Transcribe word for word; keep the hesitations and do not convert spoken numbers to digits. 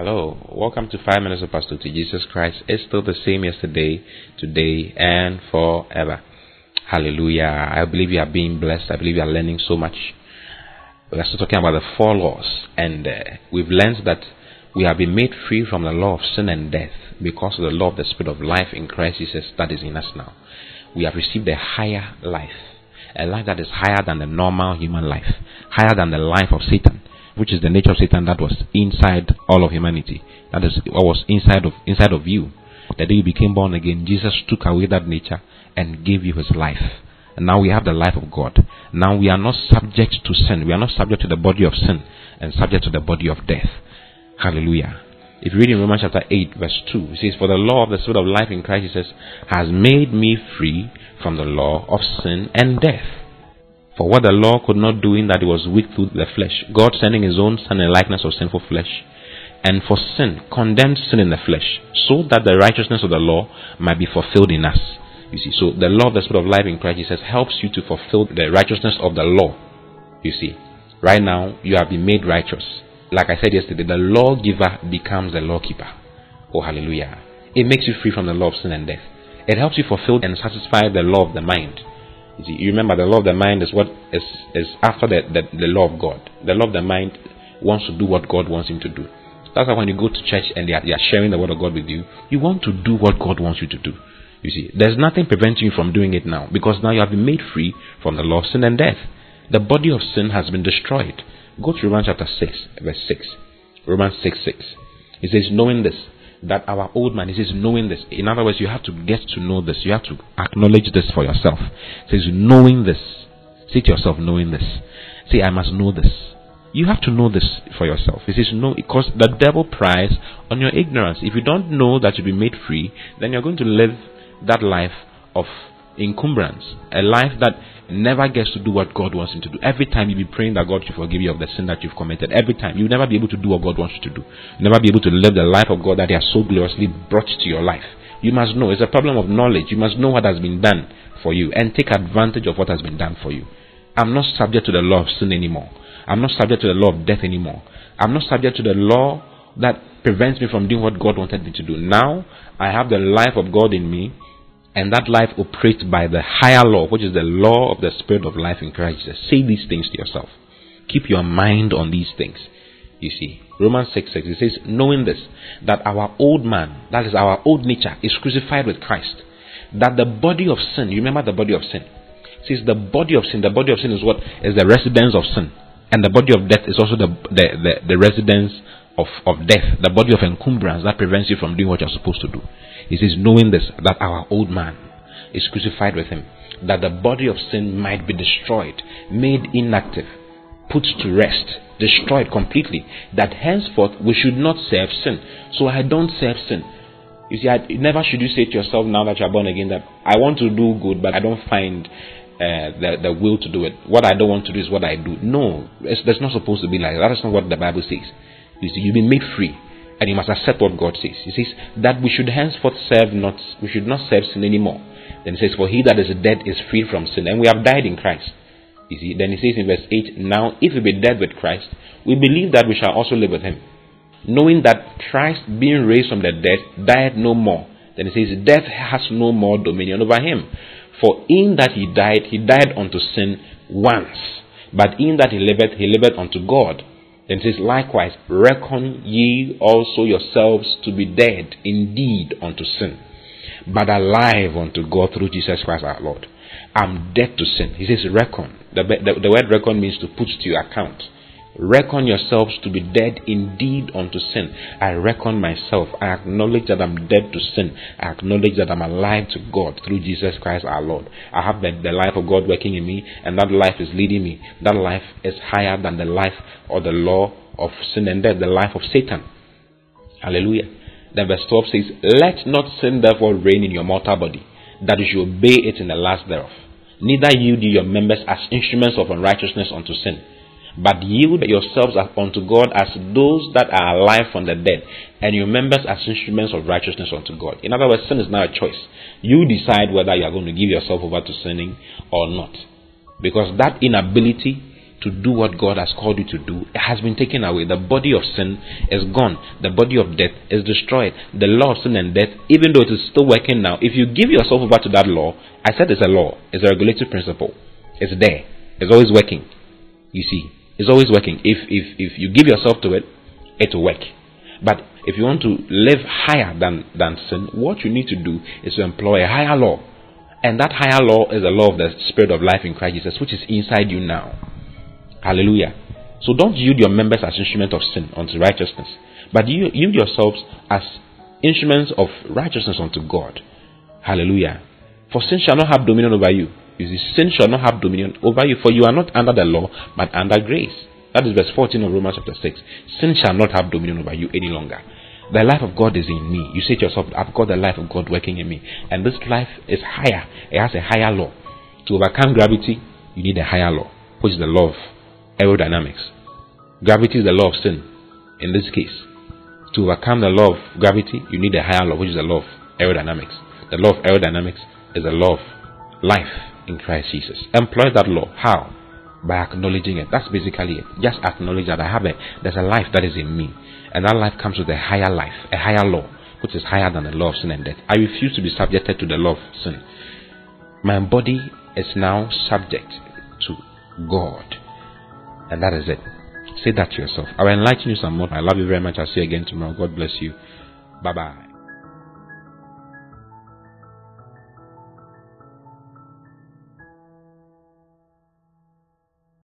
Hello, welcome to five Minutes of Pastor to Jesus Christ. It's still the same yesterday, today, and forever. Hallelujah. I believe you are being blessed. I believe you are learning so much. We are still talking about the four laws, and uh, we've learned that we have been made free from the law of sin and death because of the law of the Spirit of life in Christ Jesus that is in us now. We have received a higher life, a life that is higher than the normal human life, higher than the life of Satan, which is the nature of Satan that was inside all of humanity. That is what was inside of inside of you. The day you became born again, Jesus took away that nature and gave you his life. And now we have the life of God. Now we are not subject to sin. We are not subject to the body of sin and subject to the body of death. Hallelujah. If you read in Romans chapter eight, verse two, it says, "For the law of the Spirit of life in Christ Jesus has made me free from the law of sin and death. For what the law could not do in that it was weak through the flesh, God sending his own Son in the likeness of sinful flesh, and for sin, condemned sin in the flesh, so that the righteousness of the law might be fulfilled in us." You see, so the law of the Spirit of life in Christ Jesus helps you to fulfill the righteousness of the law. You see, right now, you have been made righteous. Like I said yesterday, the lawgiver becomes the lawkeeper. Oh, hallelujah. It makes you free from the law of sin and death. It helps you fulfill and satisfy the law of the mind. You see, you remember the law of the mind is what is, is after the, the, the law of God. The law of the mind wants to do what God wants him to do. That's why when you go to church and they are, they are sharing the word of God with you, you want to do what God wants you to do. You see, there's nothing preventing you from doing it now, because now you have been made free from the law of sin and death. The body of sin has been destroyed. Go to Romans chapter six, verse six. Romans six, six. It says, knowing this, that our old man, it says, knowing this. In other words, you have to get to know this. You have to acknowledge this for yourself. It says, knowing this. Say to yourself, knowing this. Say, I must know this. You have to know this for yourself. It says, no, because the devil prize on your ignorance. If you don't know that you've been made free, then you're going to live that life of encumbrance, a life that never gets to do what God wants him to do. Every time you'll be praying that God should forgive you of the sin that you've committed. Every time. You'll never be able to do what God wants you to do. You'll never be able to live the life of God that he has so gloriously brought to your life. You must know. It's a problem of knowledge. You must know what has been done for you and take advantage of what has been done for you. I'm not subject to the law of sin anymore. I'm not subject to the law of death anymore. I'm not subject to the law that prevents me from doing what God wanted me to do. Now, I have the life of God in me. And that life operates by the higher law, which is the law of the Spirit of life in Christ Jesus. Say these things to yourself. Keep your mind on these things. You see, Romans six, six, it says, knowing this, that our old man, that is our old nature, is crucified with Christ. That the body of sin, you remember the body of sin? It says the body of sin, the body of sin is what? Is the residence of sin. And the body of death is also the, the, the, the residence Of, of death, the body of encumbrance that prevents you from doing what you're supposed to do. It says, knowing this, that our old man is crucified with him, that the body of sin might be destroyed, made inactive, put to rest, destroyed completely, that henceforth we should not serve sin. So I don't serve sin. You see, I, never should you say to yourself now that you're born again that I want to do good, but I don't find Uh, the, the will to do it. What I don't want to do is what I do. No, it's, that's not supposed to be like that. That is not what the Bible says. You see, you've been made free, and you must accept what God says. He says that we should henceforth serve not, we should not serve sin anymore. Then it says, for he that is dead is free from sin, and we have died in Christ. You see, then it says in verse eight, now if we be dead with Christ, we believe that we shall also live with him, knowing that Christ, being raised from the dead, died no more. Then it says, death has no more dominion over him. For in that he died, he died unto sin once. But in that he liveth, he liveth unto God. Then it says, likewise, reckon ye also yourselves to be dead indeed unto sin, but alive unto God through Jesus Christ our Lord. I'm dead to sin. He says, reckon. The, the, the word reckon means to put to your account. Reckon yourselves to be dead indeed unto sin. I reckon myself. I acknowledge that I'm dead to sin. I acknowledge that I'm alive to God through Jesus Christ our Lord. I have the, the life of God working in me, and that life is leading me. That life is higher than the life or the law of sin and death, the life of Satan. Hallelujah. Then verse twelve says, let not sin therefore reign in your mortal body, that you should obey it in the last thereof. Neither yield ye your members as instruments of unrighteousness unto sin, but yield yourselves unto God as those that are alive from the dead, and your members as instruments of righteousness unto God. In other words, sin is now a choice. You decide whether you are going to give yourself over to sinning or not. Because that inability to do what God has called you to do has been taken away. The body of sin is gone. The body of death is destroyed. The law of sin and death, even though it is still working now, if you give yourself over to that law, I said it's a law, it's a regulative principle. It's there. It's always working. You see, it's always working. If if if you give yourself to it, it will work. But if you want to live higher than, than sin, what you need to do is to employ a higher law. And that higher law is the law of the Spirit of life in Christ Jesus, which is inside you now. Hallelujah. So don't yield your members as instruments of sin unto righteousness, but you yield yourselves as instruments of righteousness unto God. Hallelujah. For sin shall not have dominion over you. You see, sin shall not have dominion over you, for you are not under the law, but under grace. That is verse fourteen of Romans chapter six. Sin shall not have dominion over you any longer. The life of God is in me. You say to yourself, I've got the life of God working in me. And this life is higher. It has a higher law. To overcome gravity, you need a higher law, which is the law of aerodynamics. Gravity is the law of sin in this case. To overcome the law of gravity, you need a higher law, which is the law of aerodynamics. The law of aerodynamics is the law of life in Christ Jesus. Employ that law. How? By acknowledging it. That's basically it. Just acknowledge that I have it. There's a life that is in me, and that life comes with a higher life, a higher law, which is higher than the law of sin and death. I refuse to be subjected to the law of sin. My body is now subject to God, and that is it. Say that to yourself. I will enlighten you some more. I love you very much. I'll see you again tomorrow. God bless you. Bye bye.